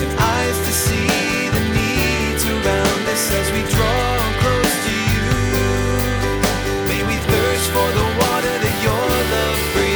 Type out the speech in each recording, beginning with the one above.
and eyes to see the needs around us as we draw close to you. May we thirst for the water that your love brings.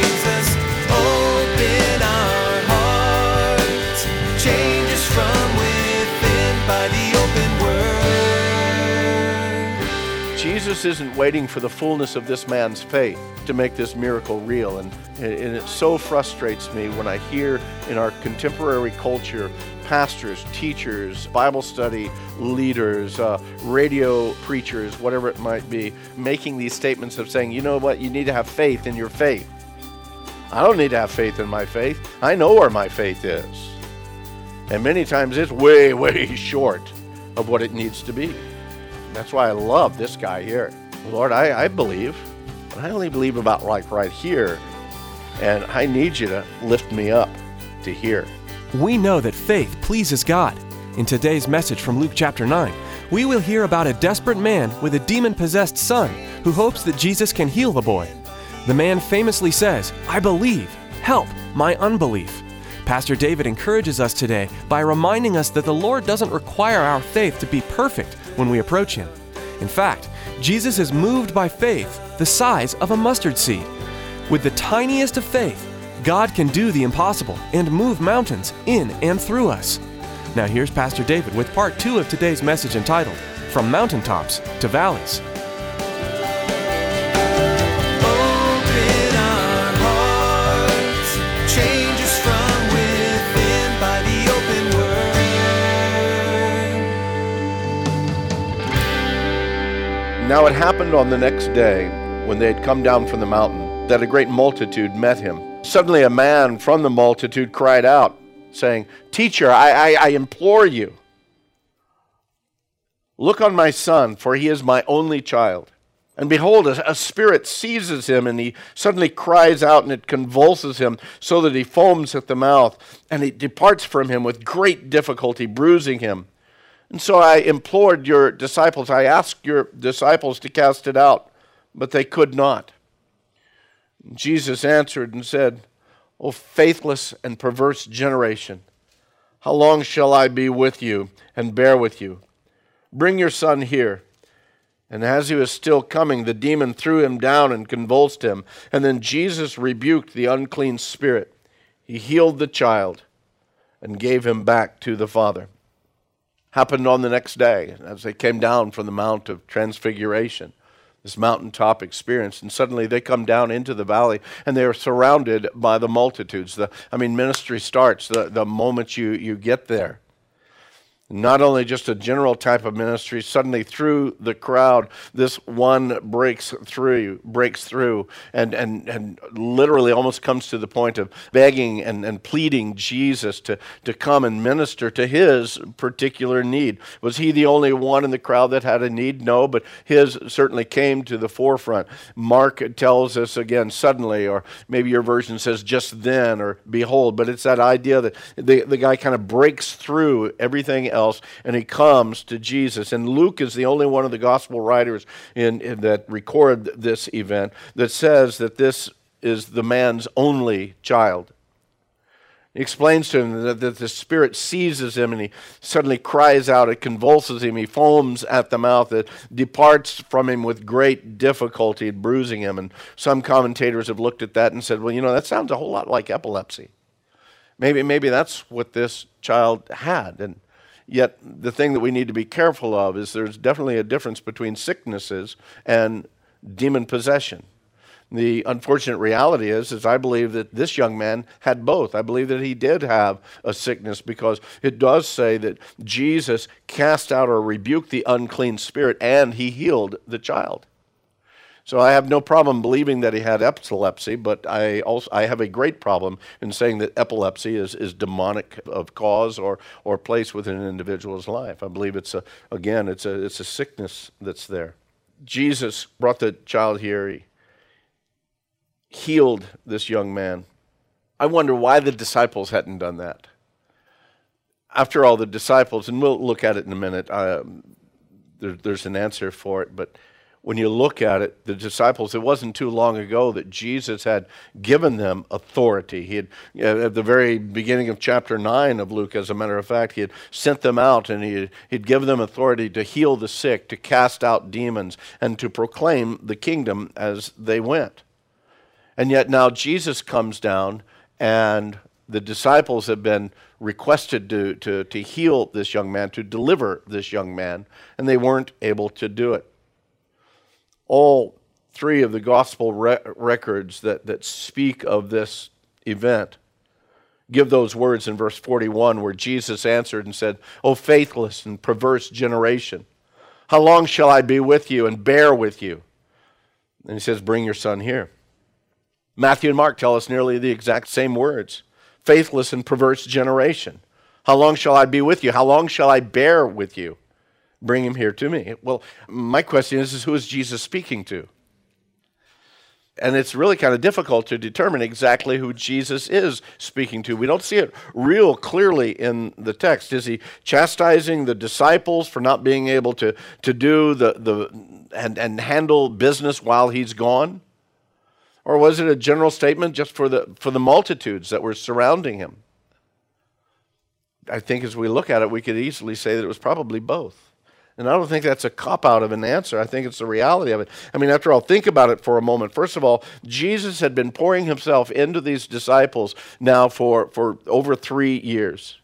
Jesus isn't waiting for the fullness of this man's faith to make this miracle real. And it so frustrates me when I hear in our contemporary culture, pastors, teachers, Bible study leaders, radio preachers, whatever it might be, making these statements of saying, you know what, you need to have faith in your faith. I don't need to have faith in my faith. I know where my faith is. And many times it's way, way short of what it needs to be. That's why I love this guy here. Lord, I believe, but I only believe about like right here, and I need you to lift me up to here. We know that faith pleases God. In today's message from Luke chapter 9, we will hear about a desperate man with a demon-possessed son who hopes that Jesus can heal the boy. The man famously says, "I believe, help my unbelief." Pastor David encourages us today by reminding us that the Lord doesn't require our faith to be perfect when we approach Him. In fact, Jesus is moved by faith the size of a mustard seed. With the tiniest of faith, God can do the impossible and move mountains in and through us. Now here's Pastor David with part 2 of today's message entitled, From Mountaintops to Valleys. Now it happened on the next day, when they had come down from the mountain, that a great multitude met him. Suddenly a man from the multitude cried out, saying, "Teacher, I implore you, look on my son, for he is my only child." And behold, a spirit seizes him, and he suddenly cries out, and it convulses him, so that he foams at the mouth, and it departs from him with great difficulty, bruising him. And so I asked your disciples to cast it out, but they could not. Jesus answered and said, "O faithless and perverse generation, how long shall I be with you and bear with you? Bring your son here." And as he was still coming, the demon threw him down and convulsed him. And then Jesus rebuked the unclean spirit. He healed the child and gave him back to the father. Happened on the next day as they came down from the Mount of Transfiguration, this mountaintop experience, and suddenly they come down into the valley and they are surrounded by the multitudes. Ministry starts the moment you get there. Not only just a general type of ministry, suddenly through the crowd, this one breaks through, and literally almost comes to the point of begging and pleading Jesus to come and minister to his particular need. Was he the only one in the crowd that had a need? No, but his certainly came to the forefront. Mark tells us again, suddenly, or maybe your version says just then, or behold, but it's that idea that the guy kind of breaks through everything else, and he comes to Jesus. And Luke is the only one of the gospel writers in that record this event that says that this is the man's only child. He explains to him that the spirit seizes him, and he suddenly cries out, it convulses him, he foams at the mouth, it departs from him with great difficulty, bruising him. And some commentators have looked at that and said, well, you know, that sounds a whole lot like epilepsy. Maybe that's what this child had. And yet the thing that we need to be careful of is there's definitely a difference between sicknesses and demon possession. The unfortunate reality is I believe that this young man had both. I believe that he did have a sickness, because it does say that Jesus cast out or rebuked the unclean spirit and he healed the child. So I have no problem believing that he had epilepsy, but I have a great problem in saying that epilepsy is demonic of cause or place within an individual's life. I believe it's a sickness that's there. Jesus brought the child here. He healed this young man. I wonder why the disciples hadn't done that. After all, the disciples, and we'll look at it in a minute, there's an answer for it, but when you look at it, the disciples, it wasn't too long ago that Jesus had given them authority. He had, at the very beginning of chapter 9 of Luke, as a matter of fact, he had sent them out and he'd given them authority to heal the sick, to cast out demons, and to proclaim the kingdom as they went. And yet now Jesus comes down and the disciples have been requested to heal this young man, to deliver this young man, and they weren't able to do it. All three of the gospel records that speak of this event give those words in verse 41 where Jesus answered and said, "O faithless and perverse generation, how long shall I be with you and bear with you?" And he says, "Bring your son here." Matthew and Mark tell us nearly the exact same words. Faithless and perverse generation. How long shall I be with you? How long shall I bear with you? Bring him here to me. Well, my question is who is Jesus speaking to? And it's really kind of difficult to determine exactly who Jesus is speaking to. We don't see it real clearly in the text. Is he chastising the disciples for not being able to do and handle business while he's gone? Or was it a general statement just for the multitudes that were surrounding him? I think as we look at it, we could easily say that it was probably both. And I don't think that's a cop-out of an answer. I think it's the reality of it. I mean, after all, think about it for a moment. First of all, Jesus had been pouring himself into these disciples now for over 3 years.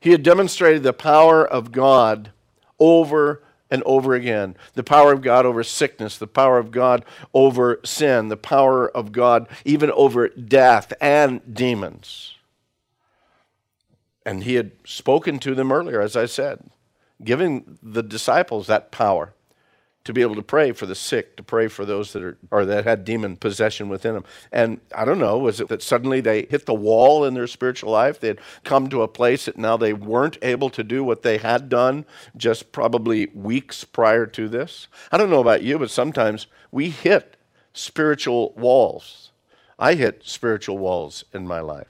He had demonstrated the power of God over and over again. The power of God over sickness, the power of God over sin, the power of God even over death and demons. And he had spoken to them earlier, as I said, giving the disciples that power to be able to pray for the sick, to pray for those that had demon possession within them. And I don't know, was it that suddenly they hit the wall in their spiritual life? They had come to a place that now they weren't able to do what they had done just probably weeks prior to this? I don't know about you, but sometimes we hit spiritual walls. I hit spiritual walls in my life.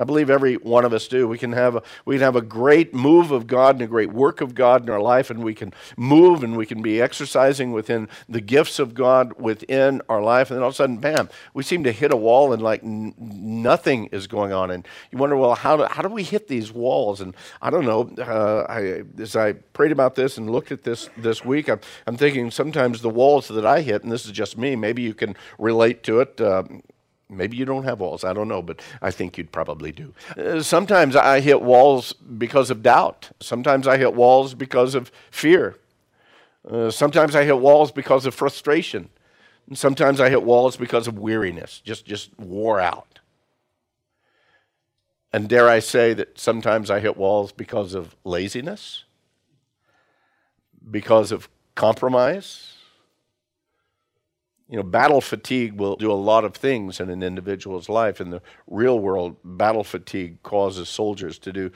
I believe every one of us do. We can have a great move of God and a great work of God in our life, and we can move and we can be exercising within the gifts of God within our life, and then all of a sudden, bam, we seem to hit a wall and like nothing is going on. And you wonder, well, how do we hit these walls? And I don't know, as I prayed about this and looked at this week, I'm thinking sometimes the walls that I hit, and this is just me, maybe you can relate to it, maybe you don't have walls, I don't know, but I think you'd probably do. Sometimes I hit walls because of doubt. Sometimes I hit walls because of fear. Sometimes I hit walls because of frustration. And sometimes I hit walls because of weariness, just wore out. And dare I say that sometimes I hit walls because of laziness, because of compromise. You know, battle fatigue will do a lot of things in an individual's life. In the real world, battle fatigue causes soldiers to do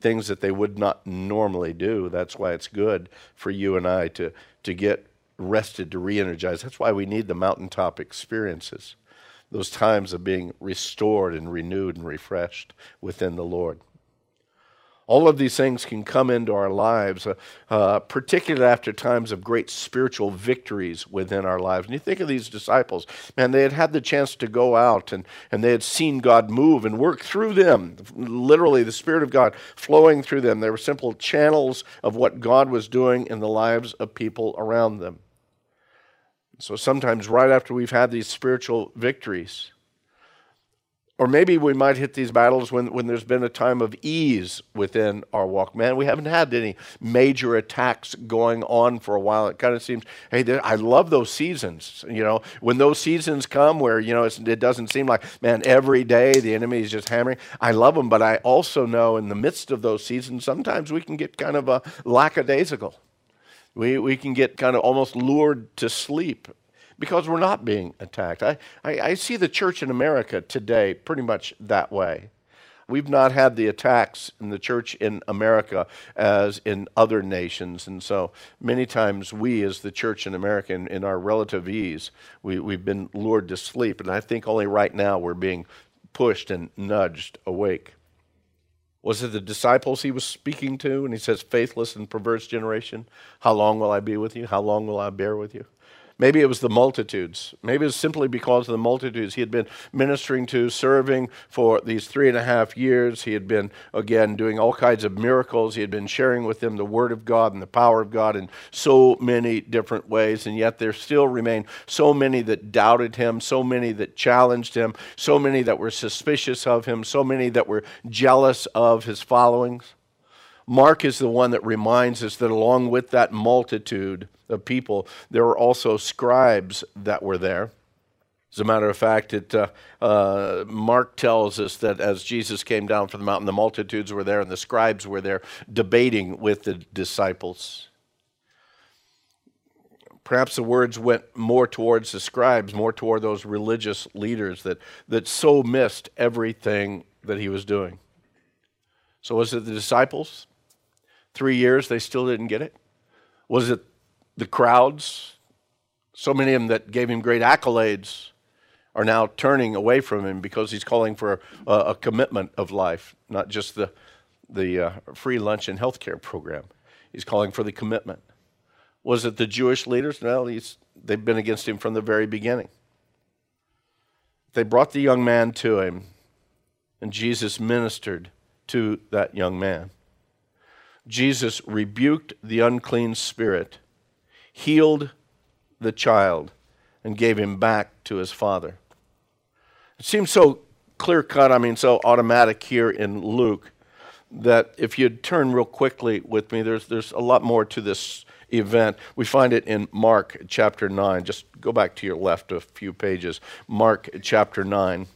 things that they would not normally do. That's why it's good for you and I to get rested, to re-energize. That's why we need the mountaintop experiences, those times of being restored and renewed and refreshed within the Lord. All of these things can come into our lives, particularly after times of great spiritual victories within our lives. And you think of these disciples, man, they had had the chance to go out and they had seen God move and work through them, literally the Spirit of God flowing through them. They were simple channels of what God was doing in the lives of people around them. So sometimes right after we've had these spiritual victories, or maybe we might hit these battles when there's been a time of ease within our walk. Man, we haven't had any major attacks going on for a while. It kind of seems, hey, I love those seasons. You know, when those seasons come where, you know, it doesn't seem like, man, every day the enemy is just hammering. I love them, but I also know in the midst of those seasons, sometimes we can get kind of a lackadaisical. We can get kind of almost lured to sleep, because we're not being attacked. I see the church in America today pretty much that way. We've not had the attacks in the church in America as in other nations. And so many times we as the church in America, in our relative ease, we've been lured to sleep. And I think only right now we're being pushed and nudged awake. Was it the disciples he was speaking to? And he says, faithless and perverse generation, how long will I be with you? How long will I bear with you? Maybe it was the multitudes. Maybe it was simply because of the multitudes he had been ministering to, serving for these 3.5 years. He had been, again, doing all kinds of miracles. He had been sharing with them the Word of God and the power of God in so many different ways, and yet there still remained so many that doubted him, so many that challenged him, so many that were suspicious of him, so many that were jealous of his followings. Mark is the one that reminds us that along with that multitude of people, there were also scribes that were there. As a matter of fact, Mark tells us that as Jesus came down from the mountain, the multitudes were there and the scribes were there debating with the disciples. Perhaps the words went more towards the scribes, more toward those religious leaders that so missed everything that he was doing. So was it the disciples? 3 years, they still didn't get it? Was it the crowds? So many of them that gave him great accolades are now turning away from him because he's calling for a commitment of life, not just the free lunch and health care program. He's calling for the commitment. Was it the Jewish leaders? No, they've been against him from the very beginning. They brought the young man to him, and Jesus ministered to that young man. Jesus rebuked the unclean spirit, healed the child, and gave him back to his father. It seems so clear-cut, so automatic here in Luke, that if you'd turn real quickly with me, there's a lot more to this event. We find it in Mark chapter 9. Just go back to your left a few pages. Mark chapter 9.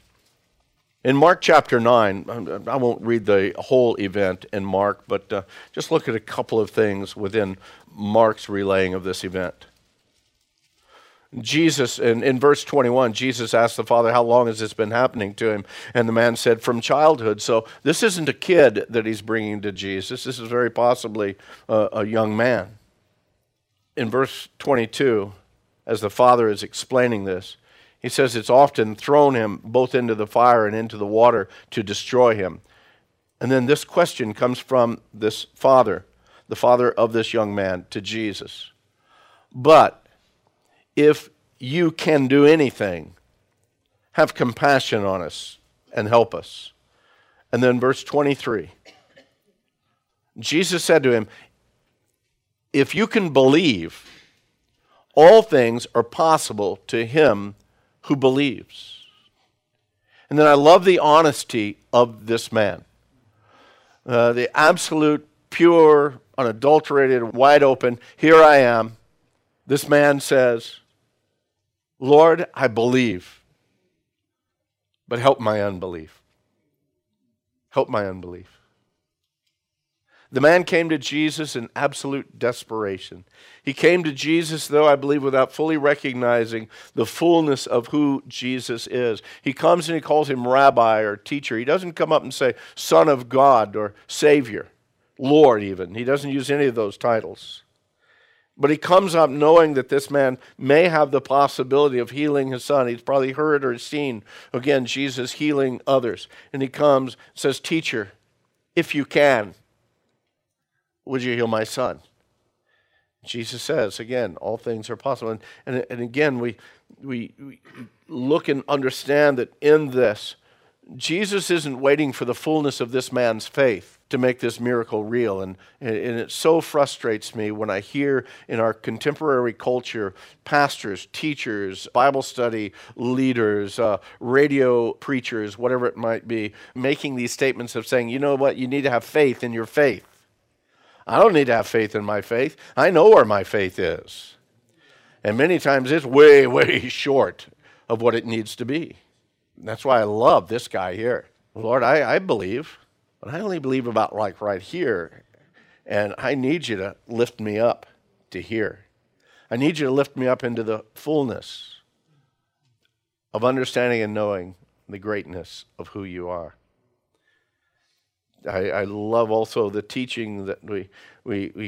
In Mark chapter 9, I won't read the whole event in Mark, but just look at a couple of things within Mark's relaying of this event. Jesus, in verse 21, Jesus asked the Father, how long has this been happening to him? And the man said, from childhood. So this isn't a kid that he's bringing to Jesus. This is very possibly a young man. In verse 22, as the Father is explaining this, he says it's often thrown him both into the fire and into the water to destroy him. And then this question comes from this father, the father of this young man, to Jesus. But if you can do anything, have compassion on us and help us. And then verse 23, Jesus said to him, if you can believe, all things are possible to him who believes. And then I love the honesty of this man. The absolute, pure, unadulterated, wide open, here I am. This man says, Lord, I believe, but help my unbelief. Help my unbelief. The man came to Jesus in absolute desperation. He came to Jesus, though, I believe, without fully recognizing the fullness of who Jesus is. He comes and he calls him rabbi or teacher. He doesn't come up and say son of God or savior, Lord even. He doesn't use any of those titles. But he comes up knowing that this man may have the possibility of healing his son. He's probably heard or seen, again, Jesus healing others. And he comes, says, teacher, if you can, would you heal my son? Jesus says, again, all things are possible. And again, we look and understand that in this, Jesus isn't waiting for the fullness of this man's faith to make this miracle real. And it so frustrates me when I hear in our contemporary culture, pastors, teachers, Bible study leaders, radio preachers, whatever it might be, making these statements of saying, you know what, you need to have faith in your faith. I don't need to have faith in my faith. I know where my faith is. And many times it's way, way short of what it needs to be. And that's why I love this guy here. Lord, I believe, but I only believe about like right here. And I need you to lift me up to here. I need you to lift me up into the fullness of understanding and knowing the greatness of who you are. I love also the teaching that we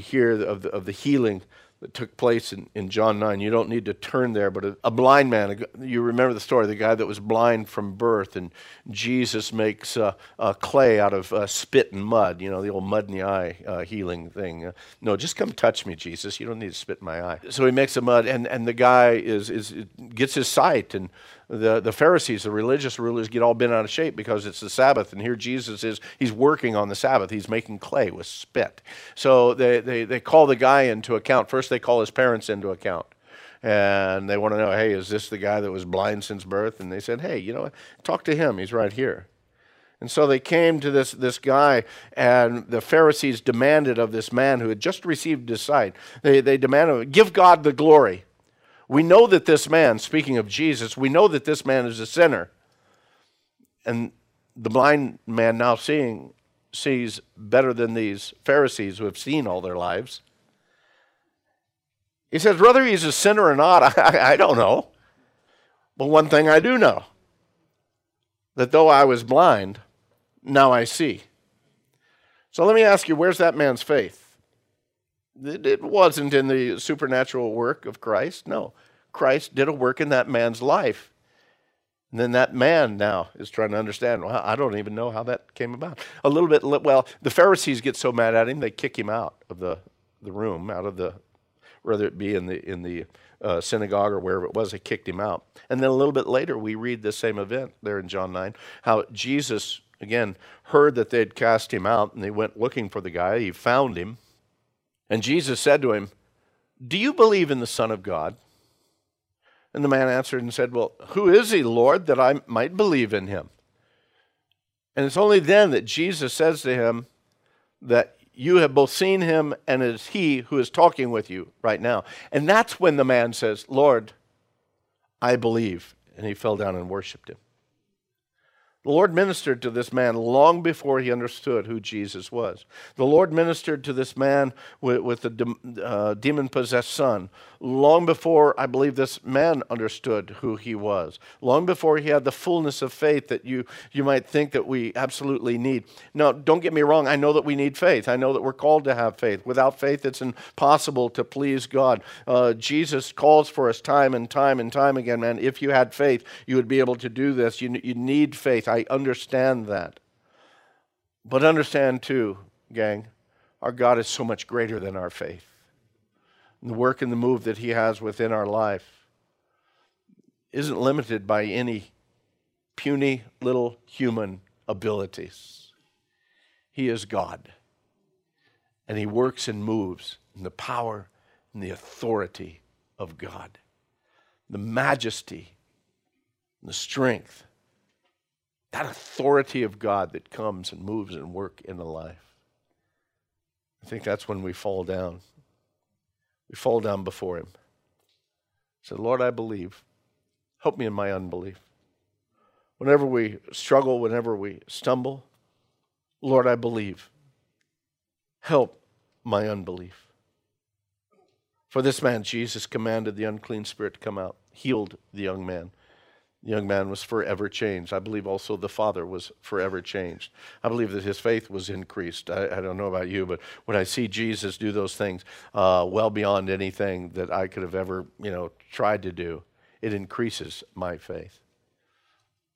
hear of the healing that took place in John 9. You don't need to turn there, but a blind man, you remember the story, the guy that was blind from birth, and Jesus makes clay out of spit and mud, you know, the old mud in the eye healing thing. No, just come touch me, Jesus. You don't need to spit in my eye. So he makes the mud, and the guy is gets his sight, and the Pharisees, the religious rulers, get all bent out of shape because it's the Sabbath, and here Jesus is, he's working on the Sabbath. He's making clay with spit. So they call the guy into account. First they call his parents into account, and they want to know, hey, is this the guy that was blind since birth? And they said, hey, you know, talk to him. He's right here. And so they came to this guy, and the Pharisees demanded of this man who had just received his sight, they demanded, give God the glory. We know that this man, speaking of Jesus, we know that this man is a sinner. And the blind man now sees better than these Pharisees who have seen all their lives. He says, whether he's a sinner or not, I don't know. But one thing I do know, that though I was blind, now I see. So let me ask you, where's that man's faith? It wasn't in the supernatural work of Christ. No, Christ did a work in that man's life. And then that man now is trying to understand, well, I don't even know how that came about. A little bit, well, the Pharisees get so mad at him, they kick him out of the room, out of the, whether it be in the synagogue or wherever it was, they kicked him out. And then a little bit later, we read the same event there in John 9, how Jesus, again, heard that they'd cast him out, and they went looking for the guy. He found him. And Jesus said to him, do you believe in the Son of God? And the man answered and said, well, who is he, Lord, that I might believe in him? And it's only then that Jesus says to him that you have both seen him, and it is he who is talking with you right now. And that's when the man says, Lord, I believe. And he fell down and worshiped him. The Lord ministered to this man long before he understood who Jesus was. The Lord ministered to this man with the demon-possessed son long before, I believe, this man understood who he was, long before he had the fullness of faith that you might think that we absolutely need. Now, don't get me wrong. I know that we need faith. I know that we're called to have faith. Without faith, it's impossible to please God. Jesus calls for us time and time and time again, man. If you had faith, you would be able to do this. You need faith. I understand that. But understand too, gang, our God is so much greater than our faith. And the work and the move that he has within our life isn't limited by any puny little human abilities. He is God. And he works and moves in the power and the authority of God. The majesty, the strength, that authority of God that comes and moves and work in the life. I think that's when we fall down. We fall down before him. Say, Lord, I believe. Help me in my unbelief. Whenever we struggle, whenever we stumble, Lord, I believe. Help my unbelief. For this man, Jesus commanded the unclean spirit to come out, healed the young man. The young man was forever changed. I believe also the father was forever changed. I believe that his faith was increased. I don't know about you, but when I see Jesus do those things well beyond anything that I could have ever, tried to do, it increases my faith.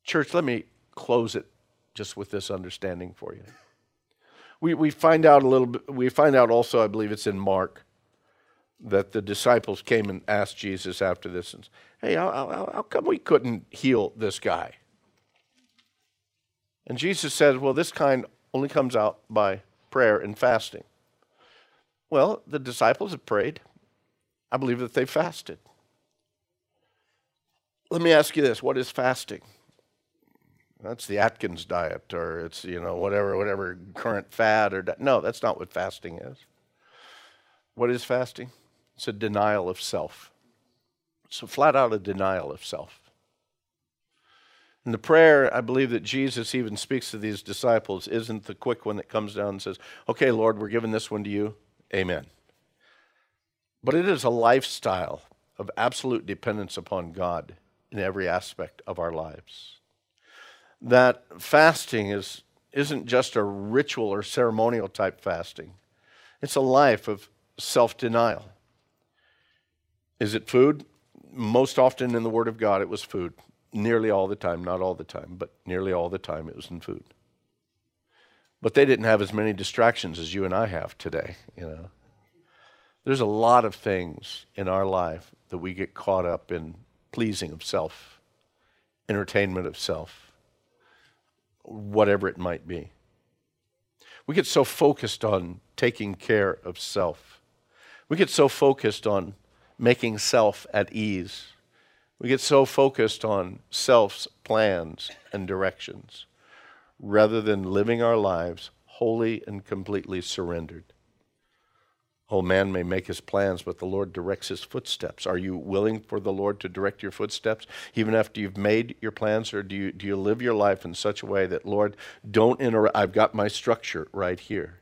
Church, let me close it just with this understanding for you. We find out a little bit. We find out also, I believe it's in Mark, that the disciples came and asked Jesus after this, and hey, how come we couldn't heal this guy? And Jesus says, well, this kind only comes out by prayer and fasting. Well, the disciples have prayed. I believe that they fasted. Let me ask you this. What is fasting? That's the Atkins diet, or it's, whatever current fad. No, that's not what fasting is. What is fasting? It's a denial of self. So flat out a denial of self. And the prayer, I believe that Jesus even speaks to these disciples, isn't the quick one that comes down and says, okay, Lord, we're giving this one to you. Amen. But it is a lifestyle of absolute dependence upon God in every aspect of our lives. That fasting isn't just a ritual or ceremonial type fasting. It's a life of self-denial. Is it food? Most often in the Word of God, it was food. Nearly all the time, not all the time, but nearly all the time it was in food. But they didn't have as many distractions as you and I have today, you know. There's a lot of things in our life that we get caught up in pleasing of self, entertainment of self, whatever it might be. We get so focused on taking care of self. We get so focused on making self at ease. We get so focused on self's plans and directions rather than living our lives wholly and completely surrendered. Oh, man may make his plans, but the Lord directs his footsteps. Are you willing for the Lord to direct your footsteps even after you've made your plans, or do you live your life in such a way that, Lord, don't interrupt, I've got my structure right here.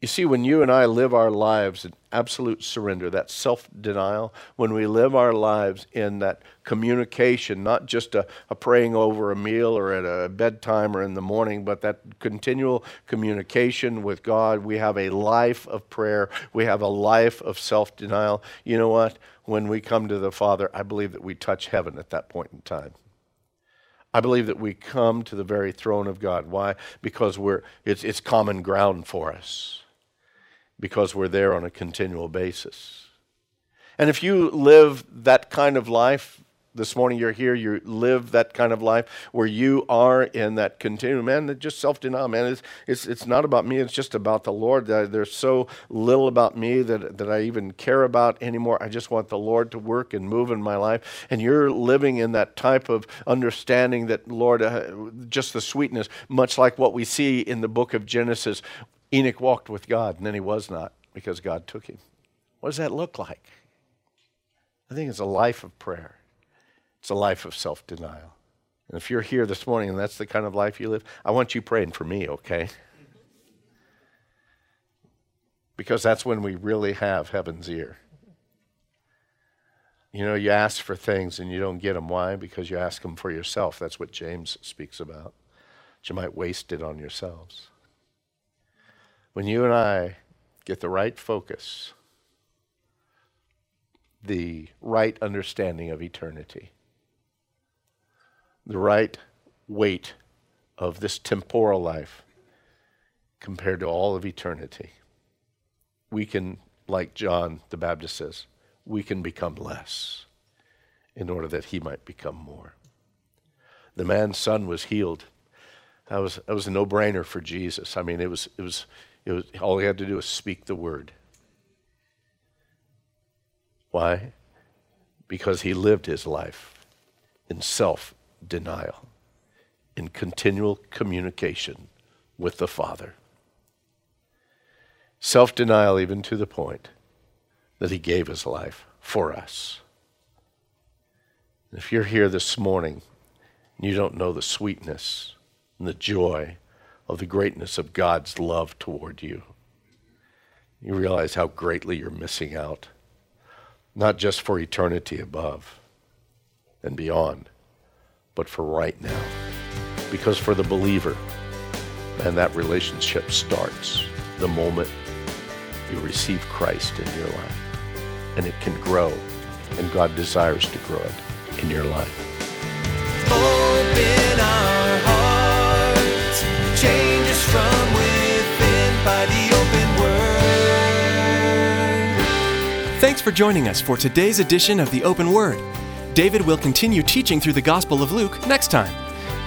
You see, when you and I live our lives in absolute surrender, that self-denial, when we live our lives in that communication, not just a praying over a meal or at a bedtime or in the morning, but that continual communication with God, we have a life of prayer, we have a life of self-denial. You know what? When we come to the Father, I believe that we touch heaven at that point in time. I believe that we come to the very throne of God. Why? Because it's common ground for us, because we're there on a continual basis. And if you live that kind of life, this morning you're here, you live that kind of life where you are in that continuum, man, just self-denial, man, it's not about me, it's just about the Lord. There's so little about me that I even care about anymore. I just want the Lord to work and move in my life. And you're living in that type of understanding that, Lord, just the sweetness, much like what we see in the book of Genesis, Enoch walked with God, and then he was not, because God took him. What does that look like? I think it's a life of prayer. It's a life of self-denial. And if you're here this morning and that's the kind of life you live, I want you praying for me, okay? Because that's when we really have heaven's ear. You know, you ask for things and you don't get them. Why? Because you ask them for yourself. That's what James speaks about. But you might waste it on yourselves. When you and I get the right focus, the right understanding of eternity, the right weight of this temporal life compared to all of eternity, we can, like John the Baptist says, we can become less in order that he might become more. The man's son was healed. That was a no-brainer for Jesus. I mean, it was all he had to do was speak the word. Why? Because he lived his life in self-denial, in continual communication with the Father. Self-denial even to the point that he gave his life for us. If you're here this morning and you don't know the sweetness and the joy of the greatness of God's love toward you, you realize how greatly you're missing out, not just for eternity above and beyond, but for right now. Because for the believer, man, that relationship starts the moment you receive Christ in your life, and it can grow, and God desires to grow it in your life. Open our hearts. Change us from within by the open word. Thanks for joining us for today's edition of The Open Word. David will continue teaching through the Gospel of Luke next time.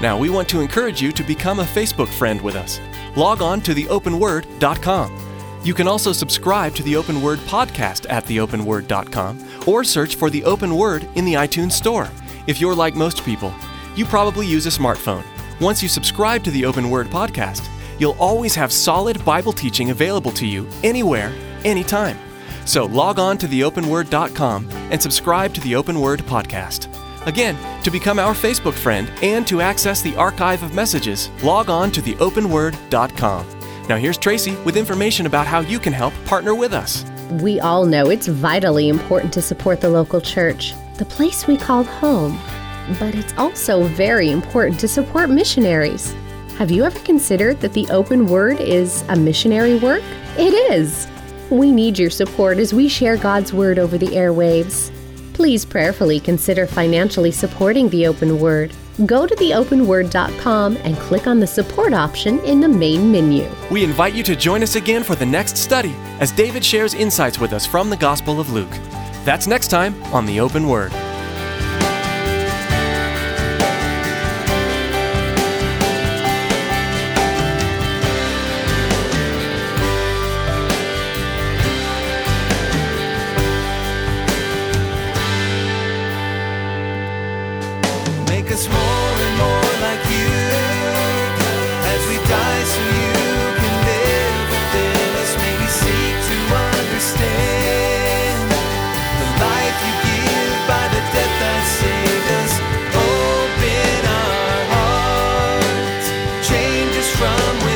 Now, we want to encourage you to become a Facebook friend with us. Log on to TheOpenWord.com. You can also subscribe to The Open Word podcast at TheOpenWord.com or search for The Open Word in the iTunes Store. If you're like most people, you probably use a smartphone. Once you subscribe to The Open Word podcast, you'll always have solid Bible teaching available to you anywhere, anytime. So log on to TheOpenWord.com and subscribe to The Open Word podcast. Again, to become our Facebook friend and to access the archive of messages, log on to TheOpenWord.com. Now here's Tracy with information about how you can help partner with us. We all know it's vitally important to support the local church, the place we call home. But it's also very important to support missionaries. Have you ever considered that The Open Word is a missionary work? It is! We need your support as we share God's Word over the airwaves. Please prayerfully consider financially supporting The Open Word. Go to TheOpenWord.com and click on the support option in the main menu. We invite you to join us again for the next study as David shares insights with us from the Gospel of Luke. That's next time on The Open Word. From